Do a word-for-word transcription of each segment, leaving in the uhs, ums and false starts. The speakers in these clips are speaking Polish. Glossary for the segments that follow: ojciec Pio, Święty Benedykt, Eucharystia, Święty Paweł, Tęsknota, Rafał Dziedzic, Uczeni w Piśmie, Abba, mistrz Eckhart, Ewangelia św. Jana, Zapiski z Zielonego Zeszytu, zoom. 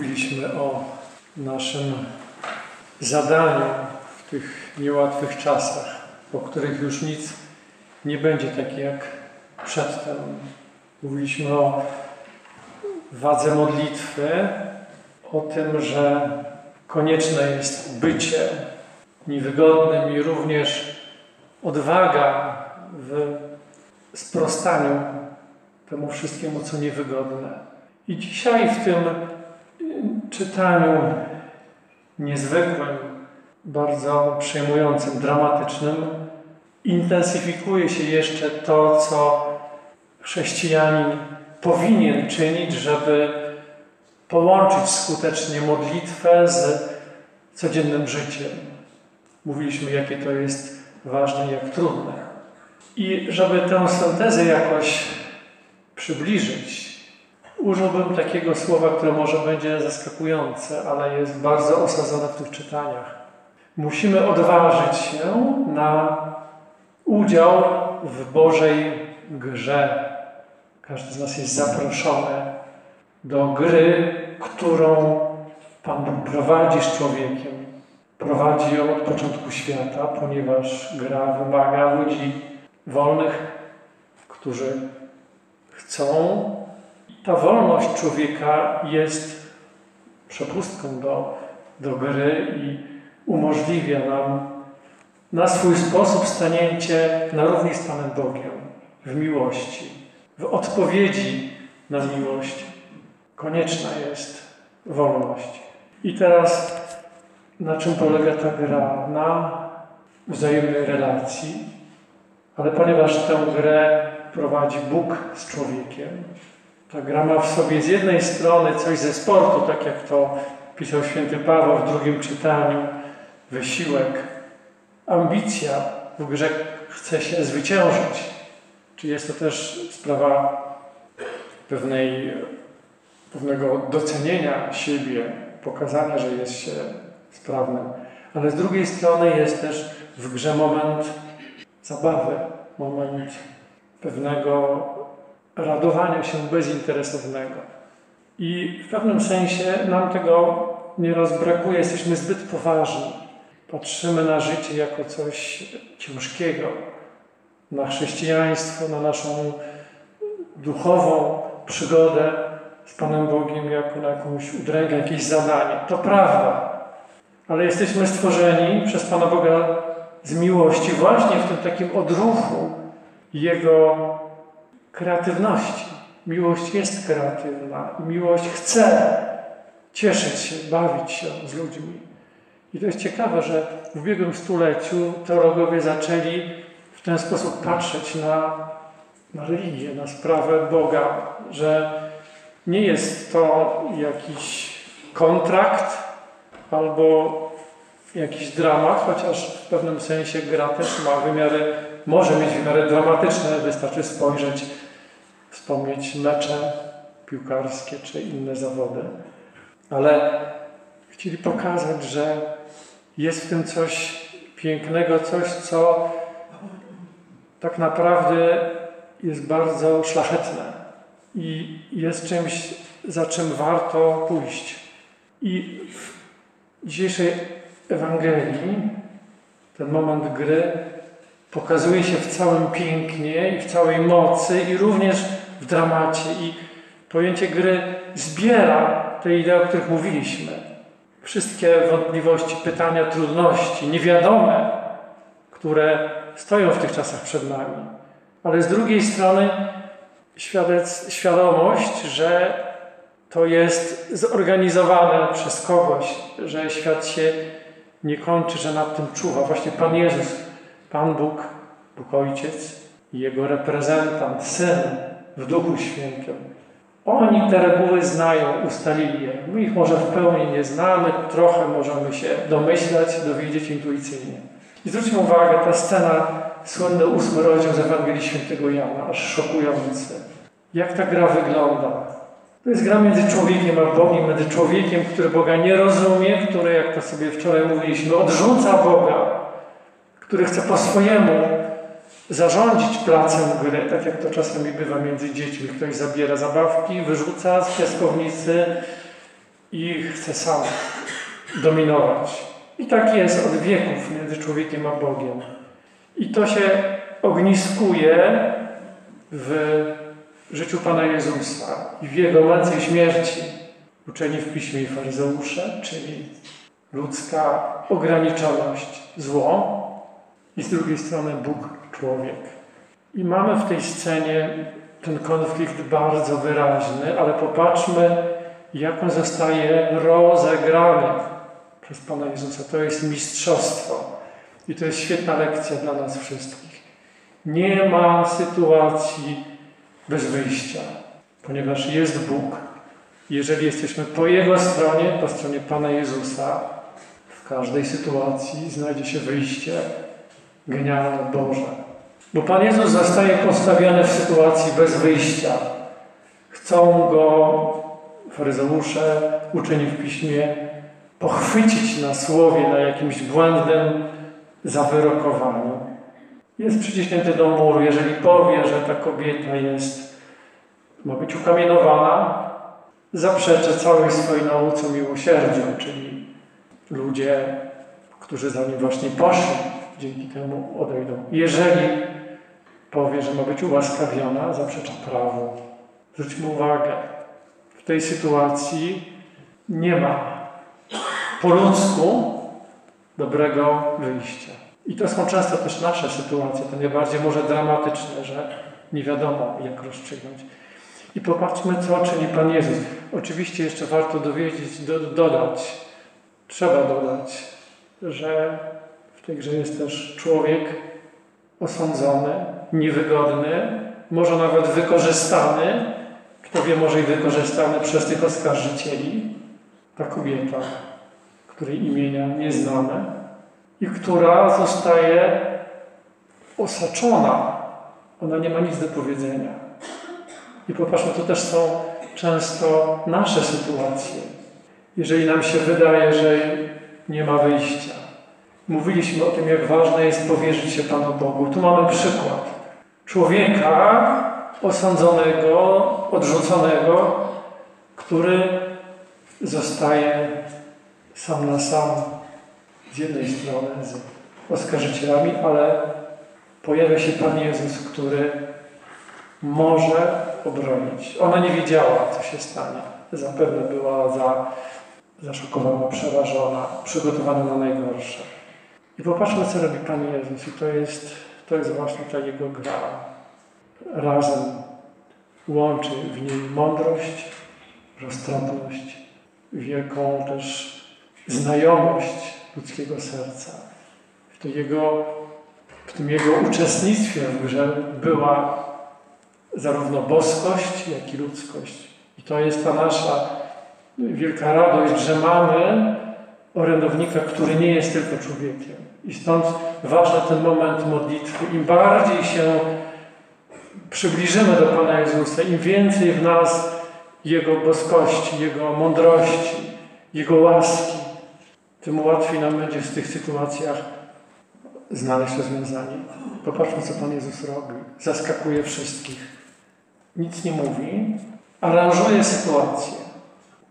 Mówiliśmy o naszym zadaniu w tych niełatwych czasach, po których już nic nie będzie takie jak przedtem. Mówiliśmy o wadze modlitwy, o tym, że konieczne jest bycie niewygodnym i również odwaga w sprostaniu temu wszystkiemu, co niewygodne. I dzisiaj w tym czytaniu niezwykłym, bardzo przejmującym, dramatycznym intensyfikuje się jeszcze to, co chrześcijanin powinien czynić, żeby połączyć skutecznie modlitwę z codziennym życiem. Mówiliśmy, jakie to jest ważne, jak trudne. I żeby tę syntezę jakoś przybliżyć, użyłbym takiego słowa, które może będzie zaskakujące, ale jest bardzo osadzone w tych czytaniach. Musimy odważyć się na udział w Bożej grze. Każdy z nas jest zaproszony do gry, którą Pan Bóg prowadzi z człowiekiem. Prowadzi ją od początku świata, ponieważ gra wymaga ludzi wolnych, którzy chcą. Ta wolność człowieka jest przepustką do, do gry i umożliwia nam na swój sposób stanięcie na równi z Panem Bogiem w miłości, w odpowiedzi na miłość. Konieczna jest wolność. I teraz na czym polega ta gra? Na wzajemnej relacji, ale ponieważ tę grę prowadzi Bóg z człowiekiem, ta gra ma w sobie z jednej strony coś ze sportu, tak jak to pisał Święty Paweł w drugim czytaniu, wysiłek, ambicja, w grze chce się zwyciężyć. Czyli jest to też sprawa pewnej, pewnego docenienia siebie, pokazania, że jest się sprawnym. Ale z drugiej strony jest też w grze moment zabawy, moment pewnego radowania się bezinteresownego. I w pewnym sensie nam tego nieraz brakuje. Jesteśmy zbyt poważni. Patrzymy na życie jako coś ciężkiego, na chrześcijaństwo, na naszą duchową przygodę z Panem Bogiem jako na jakąś udrękę, jakieś zadanie. To prawda, ale jesteśmy stworzeni przez Pana Boga z miłości właśnie w tym takim odruchu Jego kreatywności. Miłość jest kreatywna. Miłość chce cieszyć się, bawić się z ludźmi. I to jest ciekawe, że w ubiegłym stuleciu teologowie zaczęli w ten sposób patrzeć na, na religię, na sprawę Boga, że nie jest to jakiś kontrakt albo jakiś dramat, chociaż w pewnym sensie gra też ma wymiary, może mieć wymiary dramatyczne, wystarczy spojrzeć, wspomnieć mecze piłkarskie czy inne zawody. Ale chcieli pokazać, że jest w tym coś pięknego, coś, co tak naprawdę jest bardzo szlachetne i jest czymś, za czym warto pójść. I w dzisiejszej Ewangelii ten moment gry pokazuje się w całym pięknie i w całej mocy i również w dramacie. I pojęcie gry zbiera te idee, o których mówiliśmy. Wszystkie wątpliwości, pytania, trudności, niewiadome, które stoją w tych czasach przed nami. Ale z drugiej strony świadec, świadomość, że to jest zorganizowane przez kogoś, że świat się nie kończy, że nad tym czuwa. Właśnie Pan Jezus, Pan Bóg, Bóg Ojciec i Jego reprezentant, Syn w Duchu Świętym. Oni te reguły znają, ustalili je. My ich może w pełni nie znamy, trochę możemy się domyślać, dowiedzieć intuicyjnie. I zwróćmy uwagę, ta scena, słynny ósmy rozdział z Ewangelii św. Jana, aż szokujący. Jak ta gra wygląda? To jest gra między człowiekiem a Bogiem, między człowiekiem, który Boga nie rozumie, który, jak to sobie wczoraj mówiliśmy, odrzuca Boga, który chce po swojemu zarządzić placem gry, tak jak to czasami bywa między dziećmi. Ktoś zabiera zabawki, wyrzuca z piaskownicy, i chce sam dominować. I tak jest od wieków między człowiekiem a Bogiem. I to się ogniskuje w życiu Pana Jezusa i w Jego męce i śmierci. Uczeni w Piśmie i faryzeusze, czyli ludzka ograniczoność, zło i z drugiej strony Bóg, człowiek. I mamy w tej scenie ten konflikt bardzo wyraźny, ale popatrzmy, jak on zostaje rozegrany przez Pana Jezusa. To jest mistrzostwo i to jest świetna lekcja dla nas wszystkich. Nie ma sytuacji bez wyjścia, ponieważ jest Bóg. Jeżeli jesteśmy po Jego stronie, po stronie Pana Jezusa, w każdej sytuacji znajdzie się wyjście genialne Boże. Bo Pan Jezus zostaje postawiony w sytuacji bez wyjścia. Chcą Go faryzeusze, uczeni w Piśmie, pochwycić na słowie, na jakimś błędem zawyrokowaniu. Jest przyciśnięty do muru. Jeżeli powie, że ta kobieta jest, ma być ukamienowana, zaprzeczy całej swojej nauce miłosierdzia, czyli ludzie, którzy za nim właśnie poszli, dzięki temu odejdą. Jeżeli powie, że ma być ułaskawiona, zaprzecza prawu. Zwróćmy uwagę, w tej sytuacji nie ma po ludzku dobrego wyjścia. I to są często też nasze sytuacje, to najbardziej może dramatyczne, że nie wiadomo, jak rozstrzygnąć. I popatrzmy, co czyni Pan Jezus. Oczywiście jeszcze warto dowiedzieć, do, dodać, trzeba dodać, że w tej grze jest też człowiek osądzony, niewygodny, może nawet wykorzystany, kto wie, może i wykorzystany przez tych oskarżycieli, ta kobieta, której imienia nie znamy i która zostaje osaczona. Ona nie ma nic do powiedzenia. I popatrzmy, to też są często nasze sytuacje. Jeżeli nam się wydaje, że nie ma wyjścia. Mówiliśmy o tym, jak ważne jest powierzyć się Panu Bogu. Tu mamy przykład człowieka osądzonego, odrzuconego, który zostaje sam na sam z jednej strony z oskarżycielami, ale pojawia się Pan Jezus, który może obronić. Ona nie wiedziała, co się stanie. Zapewne była za, zaszokowana, przerażona, przygotowana na najgorsze. I popatrzmy, co robi Pan Jezus. I to jest, to jest właśnie ta Jego gra. Razem łączy w niej mądrość, roztropność, wielką też znajomość ludzkiego serca. W tym Jego, w tym jego uczestnictwie w grze była zarówno boskość, jak i ludzkość. I to jest ta nasza wielka radość, że mamy orędownika, który nie jest tylko człowiekiem. I stąd ważny ten moment modlitwy. Im bardziej się przybliżymy do Pana Jezusa, im więcej w nas Jego boskości, Jego mądrości, Jego łaski, tym łatwiej nam będzie w tych sytuacjach znaleźć rozwiązanie. Popatrzmy, co Pan Jezus robi. Zaskakuje wszystkich. Nic nie mówi, aranżuje sytuację.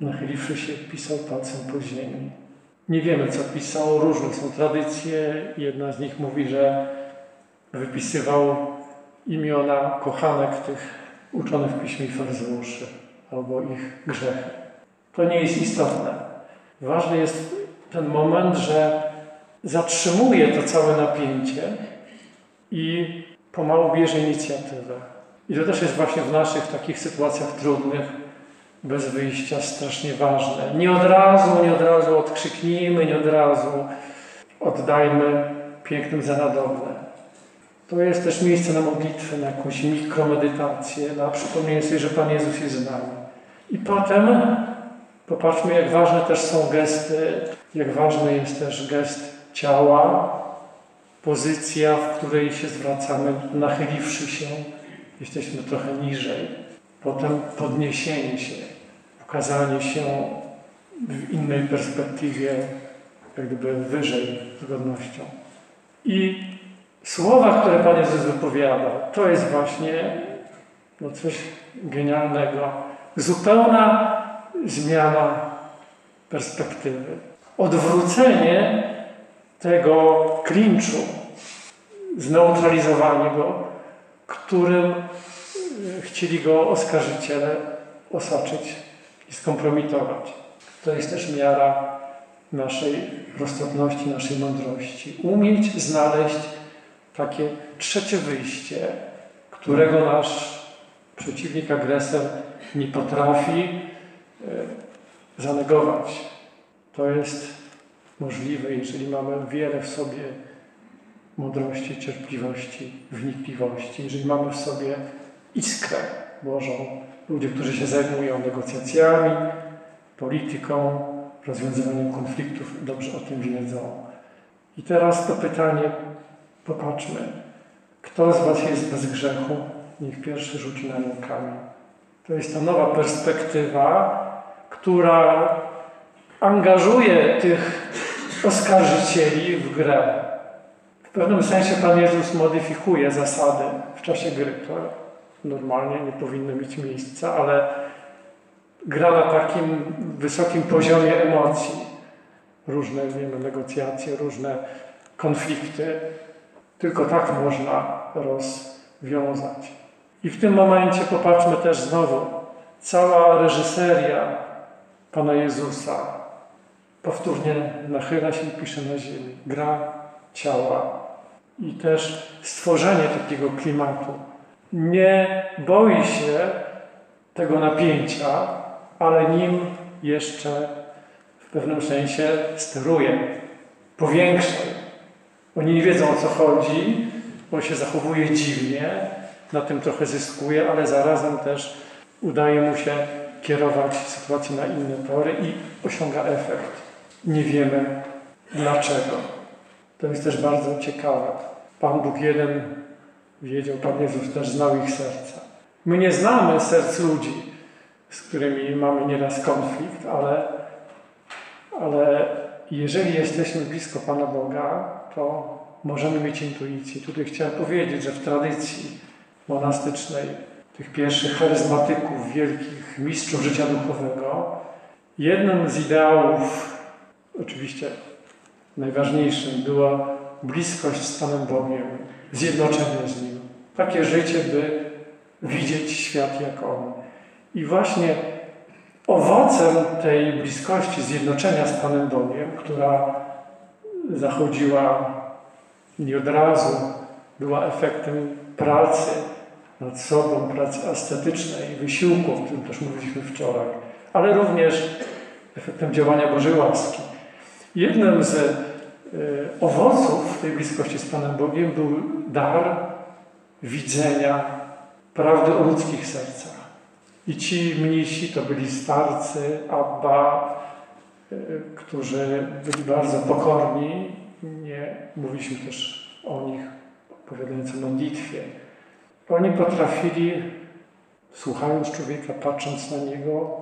Nachyliwszy się, pisał palcem po ziemi. Nie wiemy, co pisał, różne są tradycje. Jedna z nich mówi, że wypisywał imiona kochanek tych uczonych w piśmie faryzeuszy albo ich grzechy. To nie jest istotne. Ważny jest ten moment, że zatrzymuje to całe napięcie i pomału bierze inicjatywę. I to też jest właśnie w naszych takich sytuacjach trudnych, bez wyjścia, strasznie ważne. Nie od razu, nie od razu odkrzyknijmy, nie od razu oddajmy pięknym za nadobne. To jest też miejsce na modlitwę, na jakąś mikromedytację, na przypomnienie sobie, że Pan Jezus jest z nami. I potem popatrzmy, jak ważne też są gesty, jak ważny jest też gest ciała, pozycja, w której się zwracamy, nachyliwszy się, jesteśmy trochę niżej. Potem podniesienie się, ukazanie się w innej perspektywie, jak gdyby wyżej z godnością. I słowa, które Pan Jezus wypowiada, to jest właśnie no coś genialnego. Zupełna zmiana perspektywy. Odwrócenie tego klinczu, zneutralizowanie go, którym chcieli go oskarżyciele osoczyć i skompromitować. To jest też miara naszej roztropności, naszej mądrości. Umieć znaleźć takie trzecie wyjście, którego nasz przeciwnik, agresor nie potrafi zanegować. To jest możliwe, jeżeli mamy wiele w sobie mądrości, cierpliwości, wnikliwości, jeżeli mamy w sobie iskrę Bożą. Ludzie, którzy się zajmują negocjacjami, polityką, rozwiązywaniem konfliktów, dobrze o tym wiedzą. I teraz to pytanie, popatrzmy. Kto z was jest bez grzechu? Niech pierwszy rzuci na nią kamień. To jest ta nowa perspektywa, która angażuje tych oskarżycieli w grę. W pewnym sensie Pan Jezus modyfikuje zasady w czasie gry, które normalnie nie powinny mieć miejsca, ale gra na takim wysokim poziomie emocji. Różne, wiemy, negocjacje, różne konflikty. Tylko tak można rozwiązać. I w tym momencie popatrzmy też znowu. Cała reżyseria Pana Jezusa powtórnie nachyla się i pisze na ziemi. Gra ciała. I też stworzenie takiego klimatu. Nie boi się tego napięcia, ale nim jeszcze w pewnym sensie steruje. Powiększa. Oni nie wiedzą, o co chodzi, bo się zachowuje dziwnie, na tym trochę zyskuje, ale zarazem też udaje mu się kierować sytuację na inne tory i osiąga efekt. Nie wiemy dlaczego. To jest też bardzo ciekawe. Pan Bóg jeden wiedział, Pan Jezus też znał ich serca. My nie znamy serc ludzi, z którymi mamy nieraz konflikt, ale, ale jeżeli jesteśmy blisko Pana Boga, to możemy mieć intuicję. Tutaj chciałem powiedzieć, że w tradycji monastycznej tych pierwszych charyzmatyków, wielkich mistrzów życia duchowego, jednym z ideałów, oczywiście najważniejszym, była bliskość z Panem Bogiem, zjednoczenie z Nim. Takie życie, by widzieć świat jak On. I właśnie owocem tej bliskości, zjednoczenia z Panem Bogiem, która zachodziła nie od razu, była efektem pracy nad sobą, pracy ascetycznej, wysiłku, o którym też mówiliśmy wczoraj, ale również efektem działania Bożej łaski. Jednym z y, owoców tej bliskości z Panem Bogiem był dar widzenia prawdy o ludzkich sercach. I ci mnisi to byli starcy, Abba, którzy byli bardzo pokorni. Nie mówiliśmy też o nich, opowiadając o modlitwie. Oni potrafili, słuchając człowieka, patrząc na niego,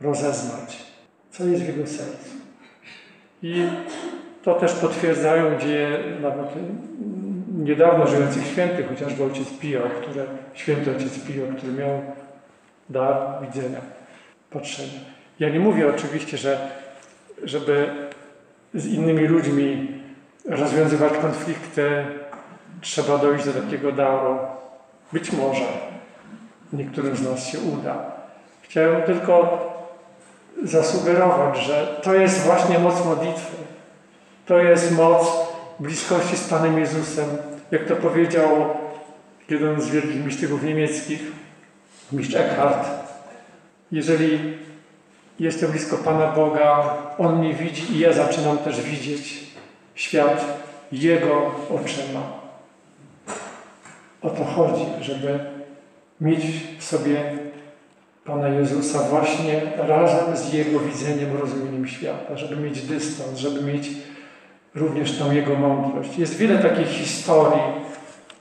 rozeznać, co jest w jego sercu. I to też potwierdzają dzieje nawet niedawno żyjących świętych, chociażby ojciec Pio, który, święty ojciec Pio, który miał dar widzenia, patrzenia. Ja nie mówię oczywiście, że żeby z innymi ludźmi rozwiązywać konflikty, trzeba dojść do takiego daru. Być może niektórym z nas się uda. Chciałem tylko zasugerować, że to jest właśnie moc modlitwy. To jest moc bliskości z Panem Jezusem. Jak to powiedział jeden z wielkich mistyków niemieckich, mistrz Eckhart, jeżeli jestem blisko Pana Boga, On mnie widzi i ja zaczynam też widzieć świat Jego oczyma. O to chodzi, żeby mieć w sobie Pana Jezusa właśnie razem z Jego widzeniem, rozumieniem świata, żeby mieć dystans, żeby mieć również tą Jego mądrość. Jest wiele takich historii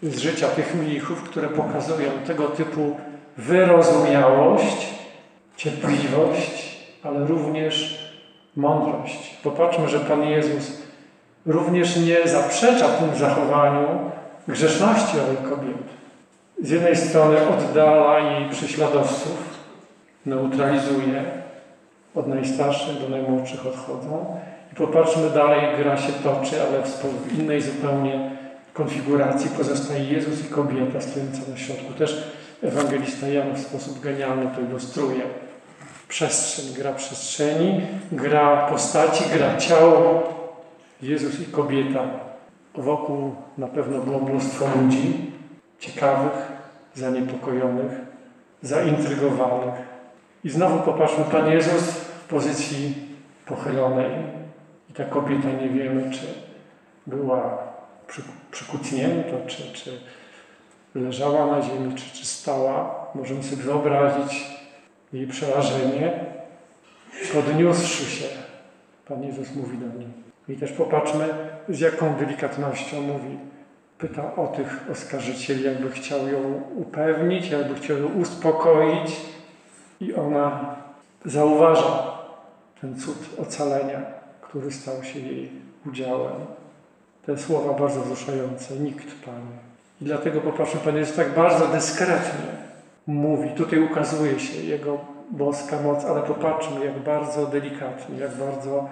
z życia tych mnichów, które pokazują tego typu wyrozumiałość, cierpliwość, ale również mądrość. Popatrzmy, że Pan Jezus również nie zaprzecza w tym zachowaniu grzeszności owych kobiet. Z jednej strony oddala jej prześladowców, neutralizuje, Od najstarszych do najmłodszych odchodzą. I popatrzmy dalej, gra się toczy, ale w innej zupełnie konfiguracji pozostaje Jezus i kobieta stojąca na środku. Też ewangelista Jan w sposób genialny to ilustruje. Przestrzeń, gra przestrzeni, gra postaci, gra ciało. Jezus i kobieta. Wokół na pewno było mnóstwo ludzi, ciekawych, zaniepokojonych, zaintrygowanych. I znowu popatrzmy, Pan Jezus w pozycji pochylonej. I ta kobieta, nie wiemy, czy była przy, przykucnięta, czy, czy leżała na ziemi, czy, czy stała. Możemy sobie wyobrazić jej przerażenie. Podniósłszy się, Pan Jezus mówi do niej. I też popatrzmy, z jaką delikatnością mówi. Pyta o tych oskarżycieli, jakby chciał ją upewnić, jakby chciał ją uspokoić. I ona zauważa ten cud ocalenia, który stał się jej udziałem. Te słowa bardzo wzruszające. Nikt, Panie. I dlatego, popatrzmy, Pan Jezus tak bardzo dyskretnie mówi. Tutaj ukazuje się Jego boska moc, ale popatrzmy, jak bardzo delikatnie, jak bardzo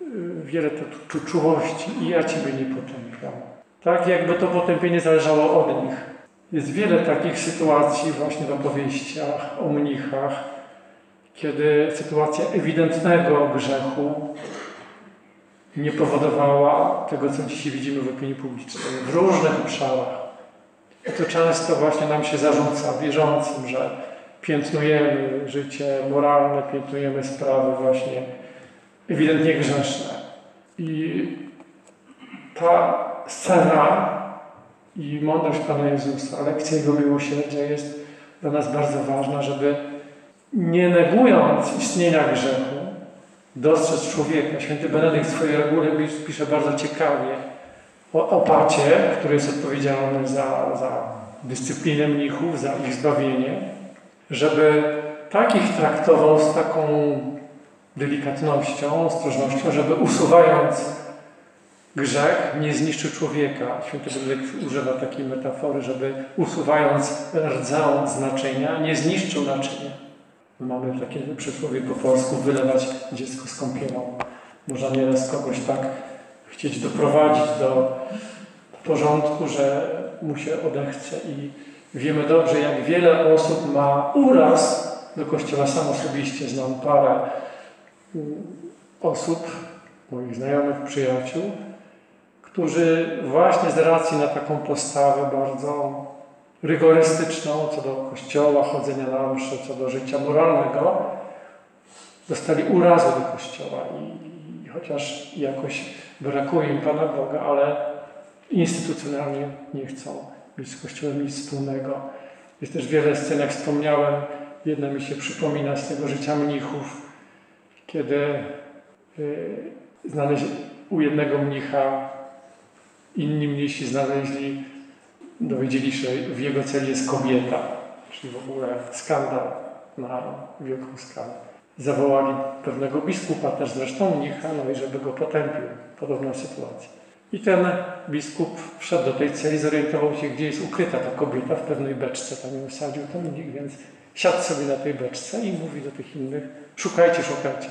yy, wiele to tu, tu czułości. I ja Ciebie nie potępiam. Tak, jakby to potępienie zależało od nich. Jest wiele takich sytuacji właśnie w opowieściach o mnichach, kiedy sytuacja ewidentnego grzechu nie powodowała tego, co dzisiaj widzimy w opinii publicznej, w różnych obszarach. I to często właśnie nam się zarzuca wierzącym, że piętnujemy życie moralne, piętnujemy sprawy właśnie ewidentnie grzeszne. I ta scena i mądrość Pana Jezusa, lekcja Jego miłosierdzia jest dla nas bardzo ważna, żeby nie negując istnienia grzechu, dostrzec człowieka. Święty Benedykt w swojej regule pisze bardzo ciekawie o opacie, który jest odpowiedzialny za, za dyscyplinę mnichów, za ich zbawienie, żeby takich traktował z taką delikatnością, ostrożnością, żeby usuwając grzech nie zniszczy człowieka. Święty Benedykt używa takiej metafory, żeby usuwając rdzę z naczynia, nie zniszczył naczynia. Mamy takie przysłowie po polsku, wylewać dziecko z kąpielą. Można nieraz kogoś tak chcieć doprowadzić do porządku, że mu się odechce. I wiemy dobrze, jak wiele osób ma uraz do Kościoła. Sam osobiście znam parę osób, moich znajomych, przyjaciół, którzy właśnie z racji na taką postawę bardzo rygorystyczną co do Kościoła, chodzenia na mszy, co do życia moralnego, dostali urazy do Kościoła. I, i chociaż jakoś brakuje im Pana Boga, ale instytucjonalnie nie chcą mieć z Kościołem nic wspólnego. Jest też wiele scen, jak wspomniałem, jedna mi się przypomina z tego życia mnichów, kiedy yy, znaleźli u jednego mnicha, inni mnisi znaleźli, dowiedzieli się, że w jego celi jest kobieta, czyli w ogóle skandal na wielką skalę. Zawołali pewnego biskupa, też zresztą mnicha, no i żeby go potępił. Podobna sytuacja. I ten biskup wszedł do tej celi, zorientował się, gdzie jest ukryta ta kobieta, w pewnej beczce, tam ją wsadził ten mnich, więc siadł sobie na tej beczce i mówi do tych innych, szukajcie, szukajcie.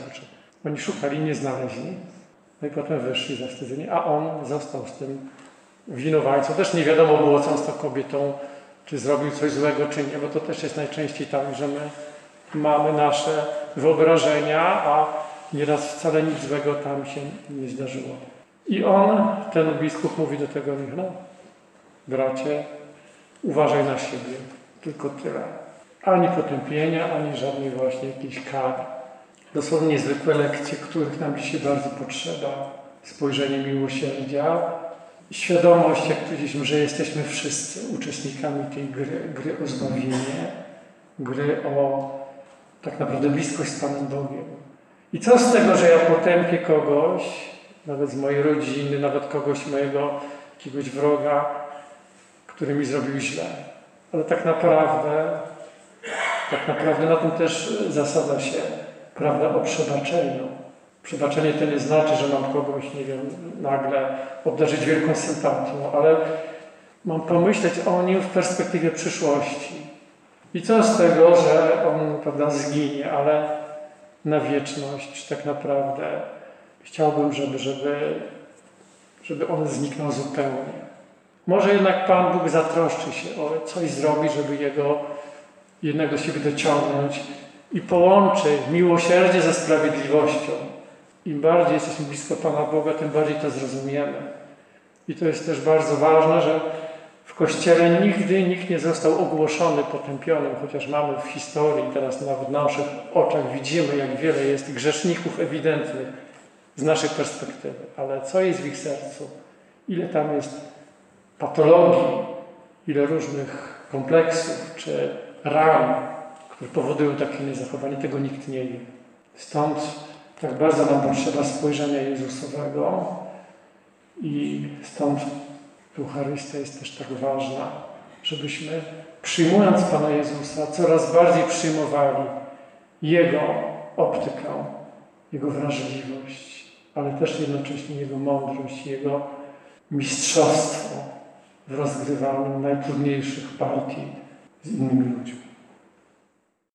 Oni szukali, nie znaleźli. No i potem wyszli zawstydzeni, a on został z tym winowajcą. Też nie wiadomo było, co on z tą kobietą, czy zrobił coś złego, czy nie, bo to też jest najczęściej tak, że my mamy nasze wyobrażenia, a nieraz wcale nic złego tam się nie zdarzyło. I on, ten biskup, mówi do tego, no, bracie, uważaj na siebie, tylko tyle. Ani potępienia, ani żadnej właśnie jakiejś kary. Dosłownie niezwykłe lekcje, których nam dzisiaj bardzo potrzeba. Spojrzenie miłosierdzia, świadomość, jak powiedzieliśmy, że jesteśmy wszyscy uczestnikami tej gry, gry o zbawienie, gry o tak naprawdę bliskość z Panem Bogiem. I co z tego, że ja potępię kogoś, nawet z mojej rodziny, nawet kogoś mojego, jakiegoś wroga, który mi zrobił źle. Ale tak naprawdę, tak naprawdę na tym też zasadza się prawda o przebaczeniu. Przebaczenie to nie znaczy, że mam kogoś, nie wiem, nagle obdarzyć wielką sympatią, ale mam pomyśleć o nim w perspektywie przyszłości. I co z tego, że on, prawda, zginie, ale na wieczność tak naprawdę. Chciałbym, żeby, żeby, żeby on zniknął zupełnie. Może jednak Pan Bóg zatroszczy się o coś, zrobi, żeby jego jednego z siebie dociągnąć i połączy miłosierdzie ze sprawiedliwością. Im bardziej jesteśmy blisko Pana Boga, tym bardziej to zrozumiemy. I to jest też bardzo ważne, że w Kościele nigdy nikt nie został ogłoszony potępionym, chociaż mamy w historii, teraz nawet na naszych oczach widzimy, jak wiele jest grzeszników ewidentnych z naszej perspektywy. Ale co jest w ich sercu? Ile tam jest patologii, ile różnych kompleksów czy ran, które powodują takie niezachowanie, tego nikt nie wie. Stąd tak bardzo nam potrzeba spojrzenia Jezusowego i stąd Eucharystia jest też tak ważna, żebyśmy przyjmując Pana Jezusa coraz bardziej przyjmowali Jego optykę, Jego wrażliwość, ale też jednocześnie Jego mądrość, Jego mistrzostwo w rozgrywaniu najtrudniejszych partii z innymi ludźmi.